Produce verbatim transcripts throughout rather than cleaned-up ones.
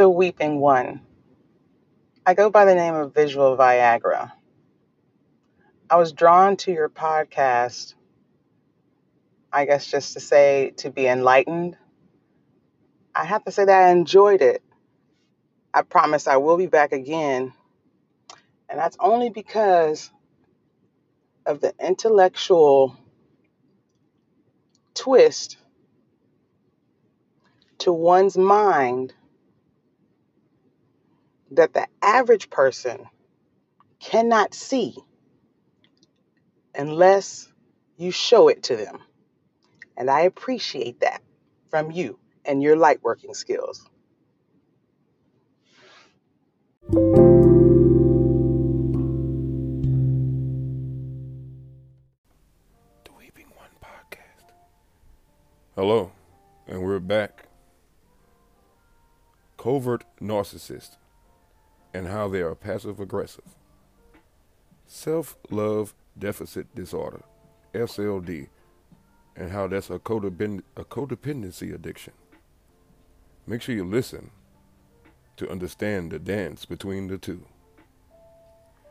The Weeping One. I go by the name of Visual Viagra. I was drawn to your podcast, I guess just to say, to be enlightened. I have to say that I enjoyed it. I promise I will be back again. And that's only because of the intellectual twist to one's mind that the average person cannot see unless you show it to them. And I appreciate that from you and your light working skills. The Weeping One Podcast. Hello, and we're back. Covert narcissists and how they are passive aggressive. Self-love deficit disorder, S L D, and how that's a codepend- a codependency addiction. Make sure you listen to understand the dance between the two.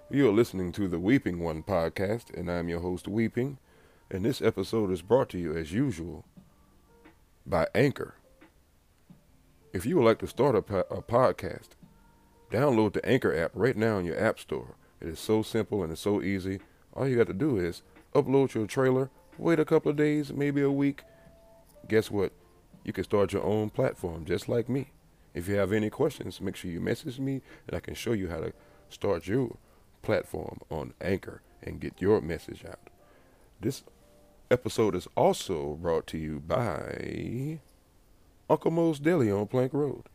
You're listening to the Weeping One Podcast, and I'm your host, Weeping, and this episode is brought to you, as usual, by Anchor. If you would like to start a, po- a podcast, download the Anchor app right now in your app store. It is so simple and it's so easy. All you got to do is upload your trailer, wait a couple of days, maybe a week. Guess what? You can start your own platform just like me. If you have any questions, make sure you message me and I can show you how to start your platform on Anchor and get your message out. This episode is also brought to you by Uncle Mo's Deli on Plank Road.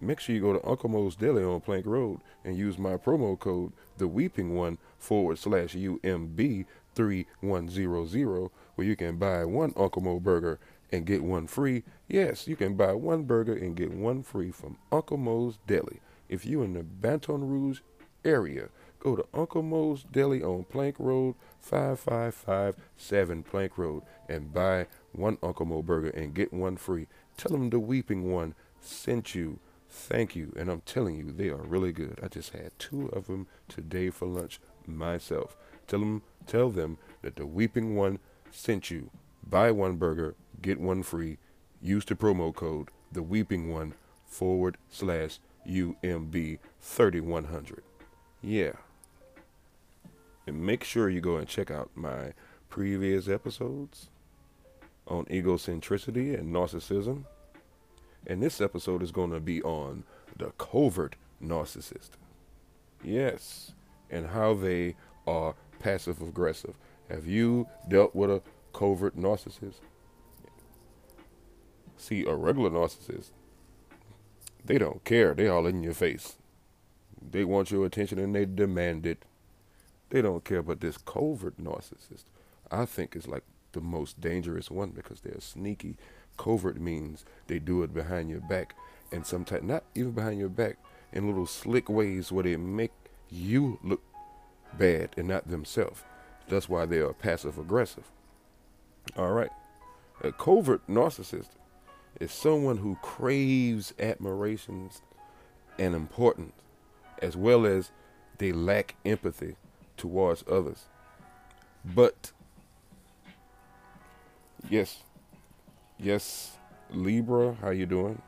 Make sure you go to Uncle Mo's Deli on Plank Road and use my promo code, The Weeping One, forward slash U M B three one zero zero, where you can buy one Uncle Mo burger and get one free. Yes, you can buy one burger and get one free from Uncle Mo's Deli. If you're in the Baton Rouge area, go to Uncle Mo's Deli on Plank Road, five five five seven Plank Road, and buy one Uncle Mo burger and get one free. Tell them The Weeping One sent you. Thank you. And I'm telling you, they are really good. I just had two of them today for lunch myself. Tell them, tell them that The Weeping One sent you. Buy one burger, get one free. Use the promo code, The Weeping One, forward slash U M B thirty-one hundred. Yeah. And make sure you go and check out my previous episodes on egocentricity and narcissism. And this episode is going to be on the covert narcissist. Yes. And how they are passive aggressive. Have you dealt with a covert narcissist? See, a regular narcissist, they don't care. They all in your face. They want your attention and they demand it. They don't care. But this covert narcissist, I think, is like the most dangerous one because they're sneaky. Covert means they do it behind your back, and sometimes not even behind your back, in little slick ways where they make you look bad and not themselves. That's why they are passive aggressive. All right. A covert narcissist is someone who craves admirations and importance, as well as they lack empathy towards others. But yes, yes, Libra, how you doing?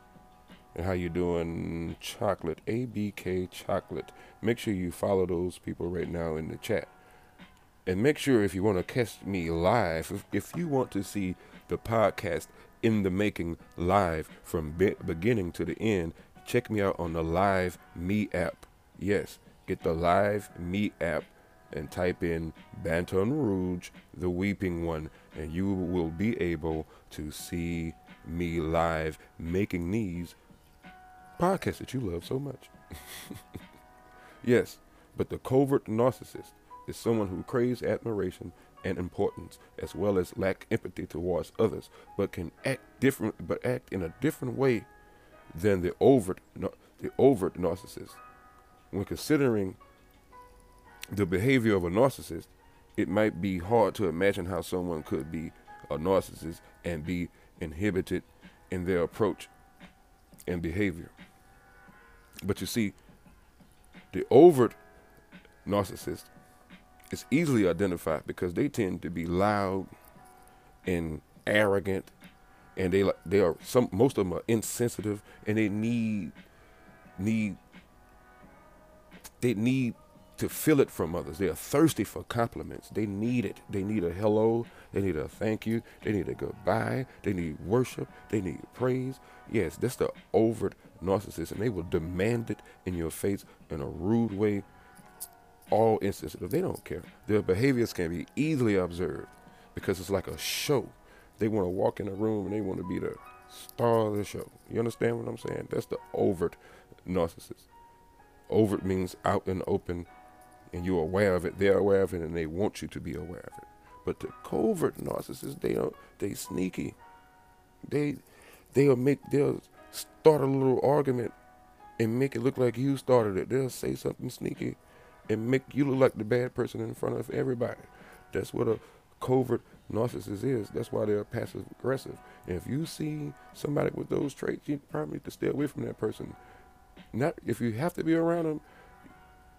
And how you doing, Chocolate, A B K Chocolate. Make sure you follow those people right now in the chat. And make sure if you want to catch me live, if, if you want to see the podcast in the making live from be- beginning to the end, check me out on the LiveMe app. Yes, get the LiveMe app and type in Baton Rouge, The Weeping One, and you will be able to see me live making these podcasts that you love so much. Yes, but the covert narcissist is someone who craves admiration and importance, as well as lack empathy towards others, but can act different, but act in a different way than the overt, the overt narcissist. When considering the behavior of a narcissist, it might be hard to imagine how someone could be a narcissist and be inhibited in their approach and behavior. But you see, the overt narcissist is easily identified because they tend to be loud and arrogant, and they they are some most of them are insensitive, and they need need they need to feel it from others. They are thirsty for compliments. They need it. They need a hello. They need a thank you. They need a goodbye. They need worship. They need praise. Yes, that's the overt narcissist, and they will demand it in your face in a rude way. All insensitive. They don't care. Their behaviors can be easily observed because it's like a show. They want to walk in a room and they want to be the star of the show. You understand what I'm saying? That's the overt narcissist. Overt means out in the open, and you're aware of it, they're aware of it, and they want you to be aware of it. But the covert narcissists, they are they sneaky. They they'll make they'll start a little argument and make it look like you started it. They'll say something sneaky and make you look like the bad person in front of everybody. That's what a covert narcissist is. That's why they're passive aggressive. And if you see somebody with those traits, you probably need to stay away from that person. Not if you have to be around them.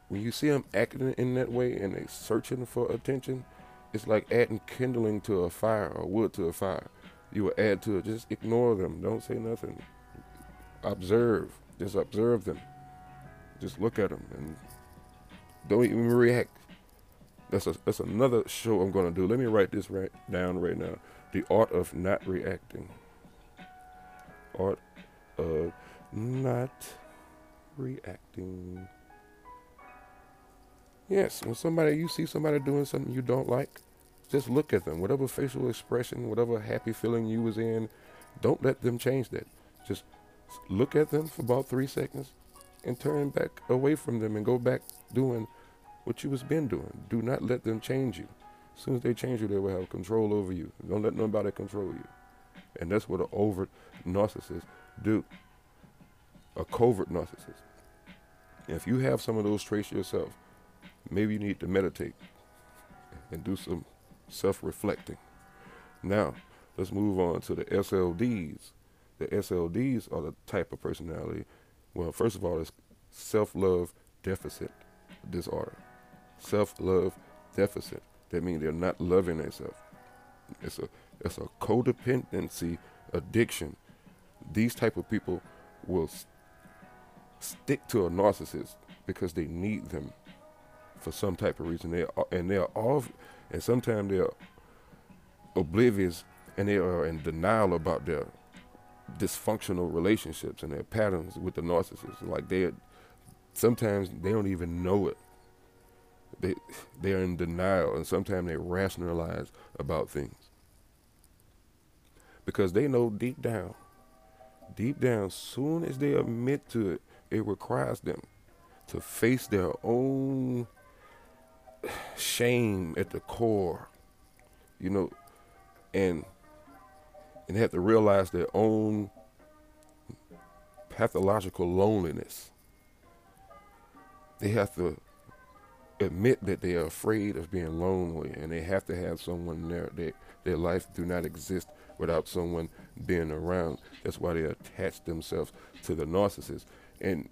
When you see them acting in that way and they searching for attention, it's like adding kindling to a fire or wood to a fire. You will add to it. Just ignore them. Don't say nothing. Observe. Just observe them. Just look at them and don't even react. That's a, that's another show I'm gonna do. Let me write this right down right now. The art of not reacting. Art of not reacting. Yes, when somebody you see somebody doing something you don't like, just look at them. Whatever facial expression, whatever happy feeling you was in, don't let them change that. Just look at them for about three seconds and turn back away from them and go back doing what you was been doing. Do not let them change you. As soon as they change you, they will have control over you. Don't let nobody control you. And that's what an overt narcissist do. A covert narcissist. If you have some of those traits yourself, maybe you need to meditate and do some self-reflecting. Now, let's move on to the S L Ds. The S L Ds are the type of personality. Well, first of all, it's self-love deficit disorder. Self-love deficit. That means they're not loving themselves. It's a it's a codependency addiction. These type of people will st- stick to a narcissist because they need them for some type of reason. They are, and they are all, and sometimes they are oblivious and they are in denial about their dysfunctional relationships and their patterns with the narcissist. Like they, sometimes they don't even know it. They they are in denial, and sometimes they rationalize about things because they know deep down, deep down, soon as they admit to it, it requires them to face their own shame at the core, you know, and and have to realize their own pathological loneliness. They have to admit that they are afraid of being lonely, and they have to have someone there. They, their life do not exist without someone being around. That's why they attach themselves to the narcissist. And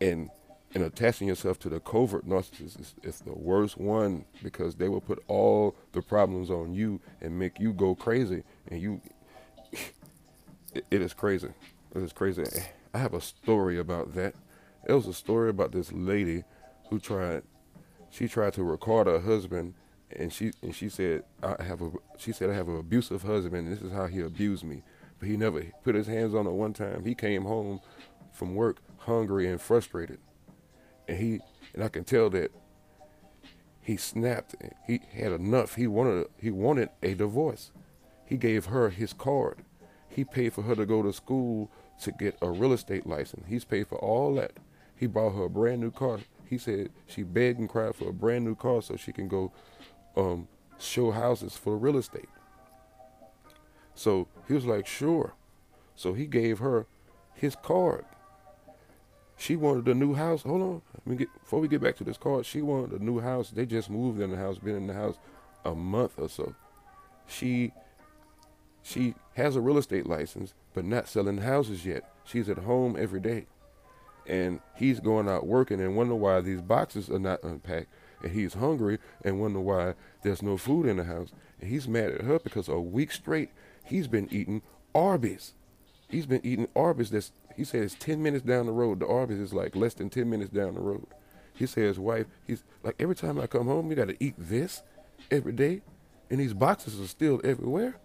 and and attaching yourself to the covert narcissist is, is the worst one, because they will put all the problems on you and make you go crazy. And you, it, it is crazy. It is crazy. I have a story about that. It was a story about this lady who tried, she tried to record her husband, and she and she said, I have a, she said, I have an abusive husband, and this is how he abused me. But he never put his hands on her one time. He came home from work hungry and frustrated. And he, and I can tell that he snapped. He had enough. He wanted, he wanted a divorce. He gave her his card. He paid for her to go to school to get a real estate license. He's paid for all that. He bought her a brand new car. He said she begged and cried for a brand new car so she can go um, show houses for real estate. So he was like, sure. So he gave her his card. She wanted a new house. Hold on. Let me get, before we get back to this card, she wanted a new house. They just moved in the house, been in the house a month or so. She, she has a real estate license, but not selling houses yet. She's at home every day. and he's going out working and wonder why these boxes are not unpacked, and he's hungry and wonder why there's no food in the house, and he's mad at her because a week straight he's been eating Arby's. He's been eating Arby's. That's, he said it's ten minutes down the road. The Arby's is like less than ten minutes down the road. He said his wife, he's like, every time I come home, you got to eat this every day, and these boxes are still everywhere.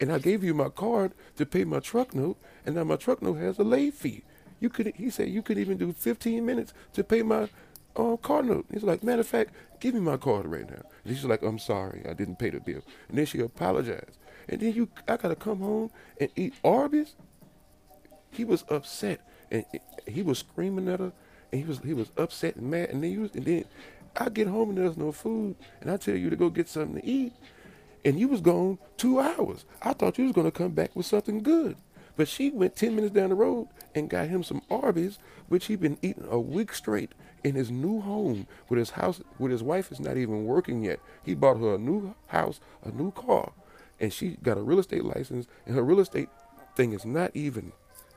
And I gave you my card to pay my truck note, and now my truck note has a late fee. You could, he said, you could even do fifteen minutes to pay my uh, car note. He's like, matter of fact, give me my card right now. And she's like, I'm sorry, I didn't pay the bill. And then she apologized. And then you, I gotta come home and eat Arby's. He was upset, and he was screaming at her, and he was he was upset and mad. And then, he was, and then I get home and there's no food, and I tell you to go get something to eat, and you was gone two hours. I thought you was gonna come back with something good. But she went ten minutes down the road and got him some Arby's, which he'd been eating a week straight in his new home with his house, with his wife is not even working yet. He bought her a new house, a new car, and she got a real estate license, and her real estate thing is not even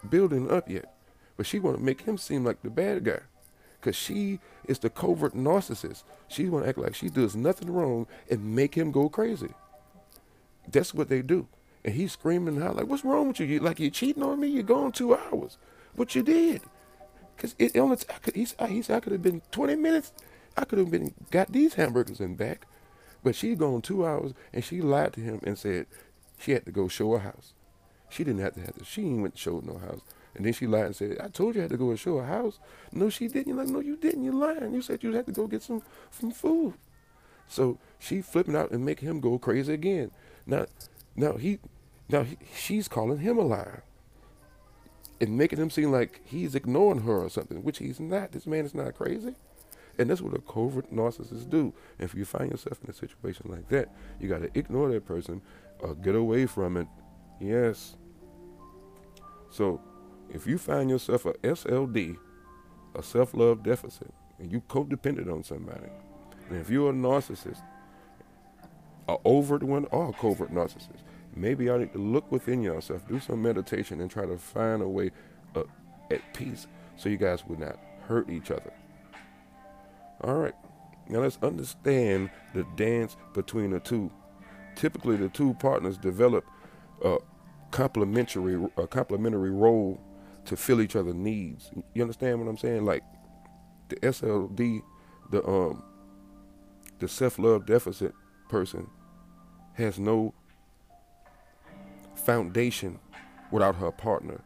building up yet. But she want to make him seem like the bad guy, because she is the covert narcissist. She want to act like she does nothing wrong and make him go crazy. That's what they do. And he's screaming out like, what's wrong with you? You like, you're cheating on me? You're gone two hours. But you did. Because it, it only, I could, he, I, he said, I could have been twenty minutes. I could have been, got these hamburgers and back. But she gone two hours, and she lied to him and said she had to go show her house. She didn't have to have to. She ain't went to show no house. And then she lied and said, I told you I had to go and show her house. No, she didn't. You're like, no, you didn't. You're lying. You said you had to go get some, some food. So she flipping out and making him go crazy again. Now, now he... Now, he, she's calling him a liar and making him seem like he's ignoring her or something, which he's not. This man is not crazy. And that's what a covert narcissist do. And if you find yourself in a situation like that, you got to ignore that person or get away from it. Yes. So if you find yourself a S L D, a self-love deficit, and you codependent on somebody, and if you're a narcissist, an overt one or a covert narcissist, maybe y'all need to look within yourself, do some meditation, and try to find a way uh, at peace so you guys would not hurt each other. All right, now let's understand the dance between the two. Typically, the two partners develop a complementary, a complementary role to fill each other's needs. You understand what I'm saying? Like the S L D, the um, the self-love deficit person has no foundation without her partner.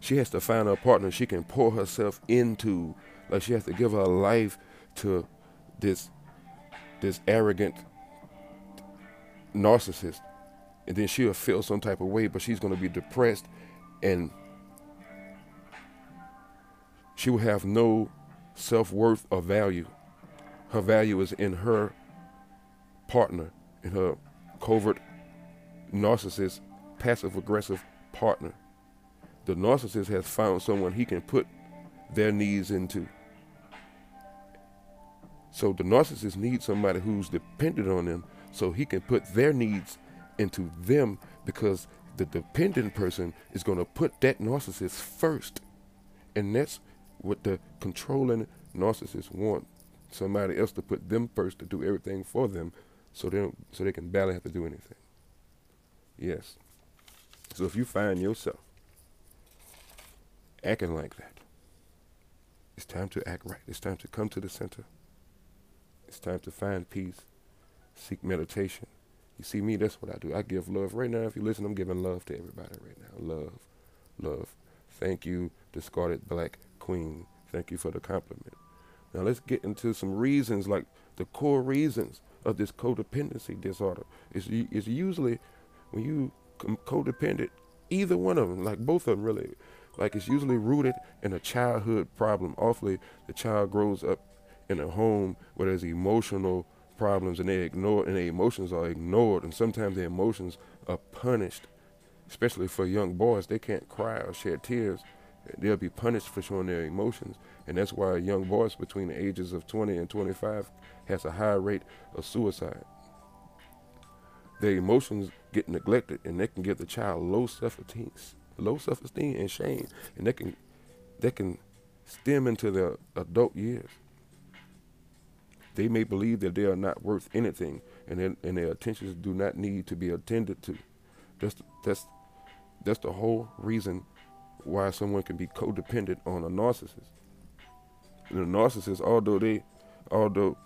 She has to find her partner she can pour herself into. Like, she has to give her life to this this arrogant narcissist, and then she'll feel some type of way, but she's going to be depressed, and she will have no self-worth or value. Her value is in her partner, in her covert narcissist passive-aggressive partner. The narcissist has found someone he can put their needs into. So the narcissist needs somebody who's dependent on them so he can put their needs into them, because the dependent person is going to put that narcissist first. And that's what the controlling narcissists want, somebody else to put them first, to do everything for them so they don't, so they can barely have to do anything. Yes. So if you find yourself acting like that, it's time to act right. It's time to come to the center. It's time to find peace. Seek meditation. You see me, that's what I do. I give love. Right now, if you listen, I'm giving love to everybody right now. Love. Love. Thank you, discarded black queen. Thank you for the compliment. Now let's get into some reasons, like the core reasons of this codependency disorder. It's, it's usually... when you come codependent, either one of them, like both of them really, like it's usually rooted in a childhood problem. Awfully, the child grows up in a home where there's emotional problems, and they ignore, and their emotions are ignored, and sometimes their emotions are punished. Especially for young boys, they can't cry or shed tears. They'll be punished for showing their emotions, and that's why young boys between the ages of twenty and twenty-five has a high rate of suicide. Their emotions get neglected, and they can give the child low self-esteem, low self-esteem and shame, and that can, that can stem into their adult years. They may believe that they are not worth anything, and their, and their attentions do not need to be attended to. That's that's that's the whole reason why someone can be codependent on a narcissist. And a narcissist, although they, although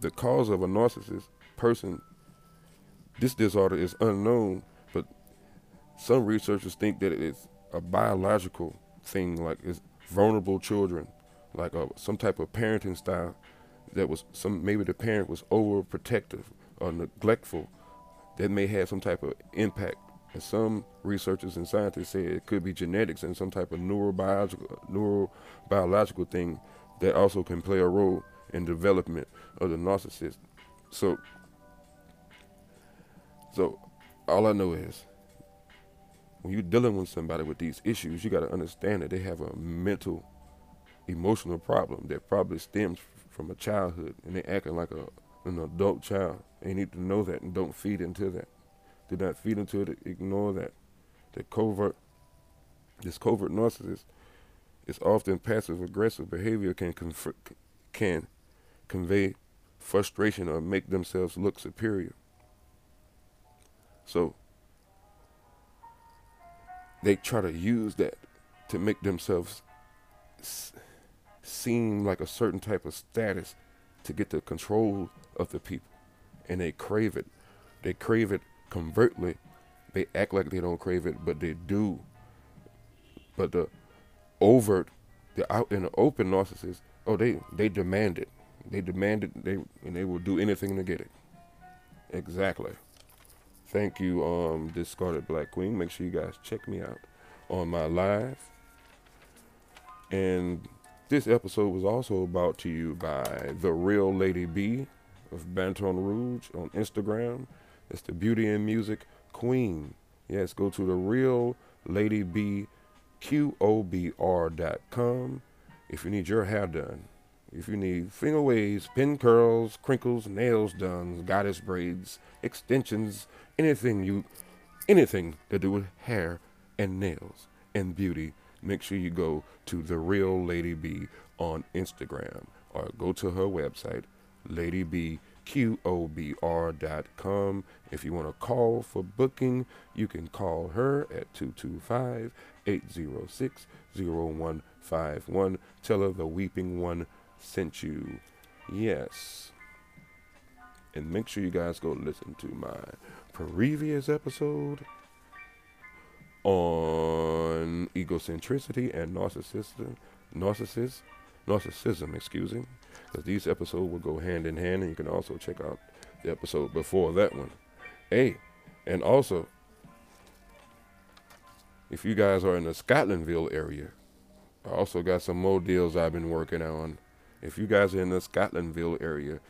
the cause of a narcissist person, this disorder is unknown, but some researchers think that it's a biological thing, like it's vulnerable children, like a, some type of parenting style that was some, maybe the parent was overprotective or neglectful, that may have some type of impact. And some researchers and scientists say it could be genetics and some type of neurobiological, neurobiological thing that also can play a role in development of the narcissist. So, so all I know is when you're dealing with somebody with these issues, you got to understand that they have a mental, emotional problem that probably stems from a childhood, and they acting like a, an adult child. They need to know that and don't feed into that. Do not feed into it, ignore that. The covert, this covert narcissist is often passive-aggressive behavior can confer, can convey frustration or make themselves look superior. So they try to use that to make themselves s- seem like a certain type of status to get the control of the people. And they crave it. They crave it covertly. They act like they don't crave it, but they do. But the overt, the out in the open narcissists, oh, they, they demand it. They demand it, they, and they will do anything to get it. Exactly. Thank you, um, Discarded Black Queen. Make sure you guys check me out on my live. And this episode was also brought to you by The Real Lady B of Baton Rouge on Instagram. It's the beauty and music queen. Yes, go to The Real Lady B, Q O B R dot com if you need your hair done. If you need finger waves, pin curls, crinkles, nails done, goddess braids, extensions, anything you, anything to do with hair and nails and beauty, make sure you go to The Real Lady B on Instagram or go to her website, lady b q o b r dot com. If you want to call for booking, you can call her at two two five, eight zero six, zero one five one. Tell her The Weeping One sent you. Yes, and make sure you guys go listen to my previous episode on egocentricity and narcissism narcissist narcissism excuse me, because these episodes will go hand in hand, and you can also check out the episode before that one. Hey, and also if you guys are in the Scotlandville area, I also got some more deals I've been working on. If you guys are in the Scotlandville area,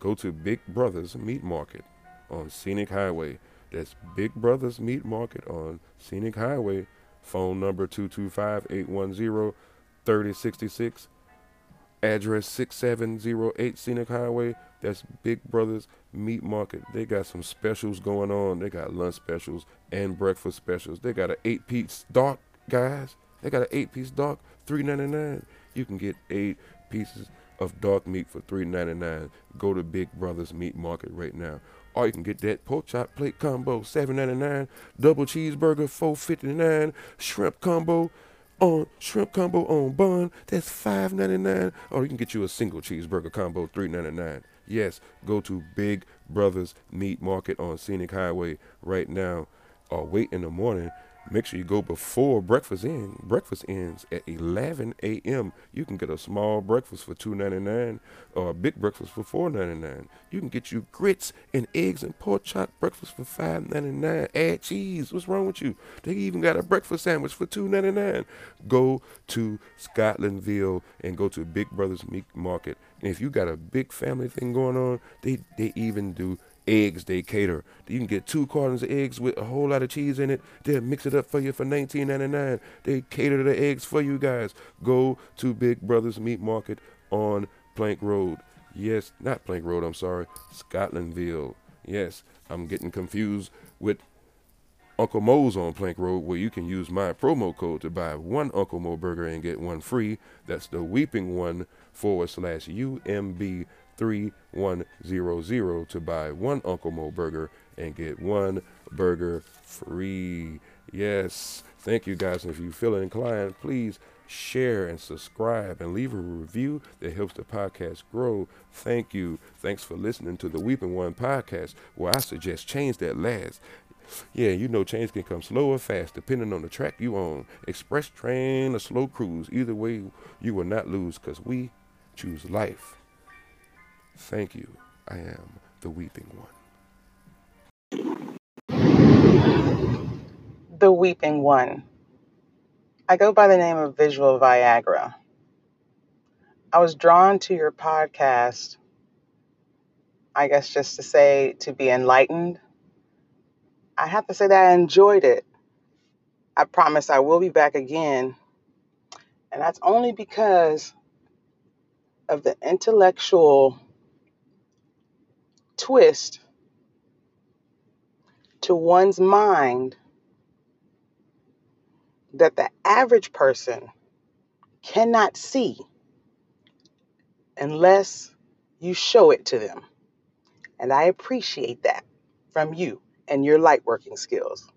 go to Big Brothers Meat Market on Scenic Highway. That's Big Brothers Meat Market on Scenic Highway. Phone number two two five, eight one zero, three zero six six. Address six seven zero eight Scenic Highway. That's Big Brothers Meat Market. They got some specials going on. They got lunch specials and breakfast specials. They got an eight-piece dark, guys. They got an eight-piece dark, three ninety-nine. You can get eight pieces of dark meat for three ninety-nine. Go to Big Brothers Meat Market right now. Or you can get that pork chop plate combo, seven ninety-nine, double cheeseburger, four fifty-nine, shrimp combo on shrimp combo on bun, that's five ninety-nine. Or you can get you a single cheeseburger combo, three ninety-nine. Yes, go to Big Brothers Meat Market on Scenic Highway right now. Or wait in the morning. Make sure you go before breakfast ends. Breakfast ends at eleven a.m. You can get a small breakfast for two ninety-nine or a big breakfast for four ninety-nine. You can get you grits and eggs and pork chop breakfast for five ninety-nine. Add cheese. What's wrong with you? They even got a breakfast sandwich for two ninety-nine. Go to Scotlandville and go to Big Brothers Meat Market. And if you got a big family thing going on, they, they even do eggs they cater. You can get two cartons of eggs with a whole lot of cheese in it. They'll mix it up for you for nineteen ninety-nine. They cater the eggs for you guys. Go to Big Brothers Meat Market on Plank Road. Yes, not Plank Road, I'm sorry. Scotlandville. Yes, I'm getting confused with Uncle Mo's on Plank Road, where you can use my promo code to buy one Uncle Mo burger and get one free. That's The Weeping One forward slash U M B three one zero zero to buy one Uncle Mo burger and get one burger free. Yes, thank you guys. And if you feel inclined, please share and subscribe and leave a review. That helps the podcast grow. Thank you. Thanks for listening to The Weeping One Podcast, where I suggest change that last. Yeah, you know, change can come slow or fast, depending on the track you on. Express train or slow cruise. Either way, you will not lose, because we choose life. Thank you. I am The Weeping One. The Weeping One. I go by the name of Visual Viagra. I was drawn to your podcast, I guess just to say, to be enlightened. I have to say that I enjoyed it. I promise I will be back again. And that's only because of the intellectual twist to one's mind that the average person cannot see unless you show it to them. And I appreciate that from you and your light working skills.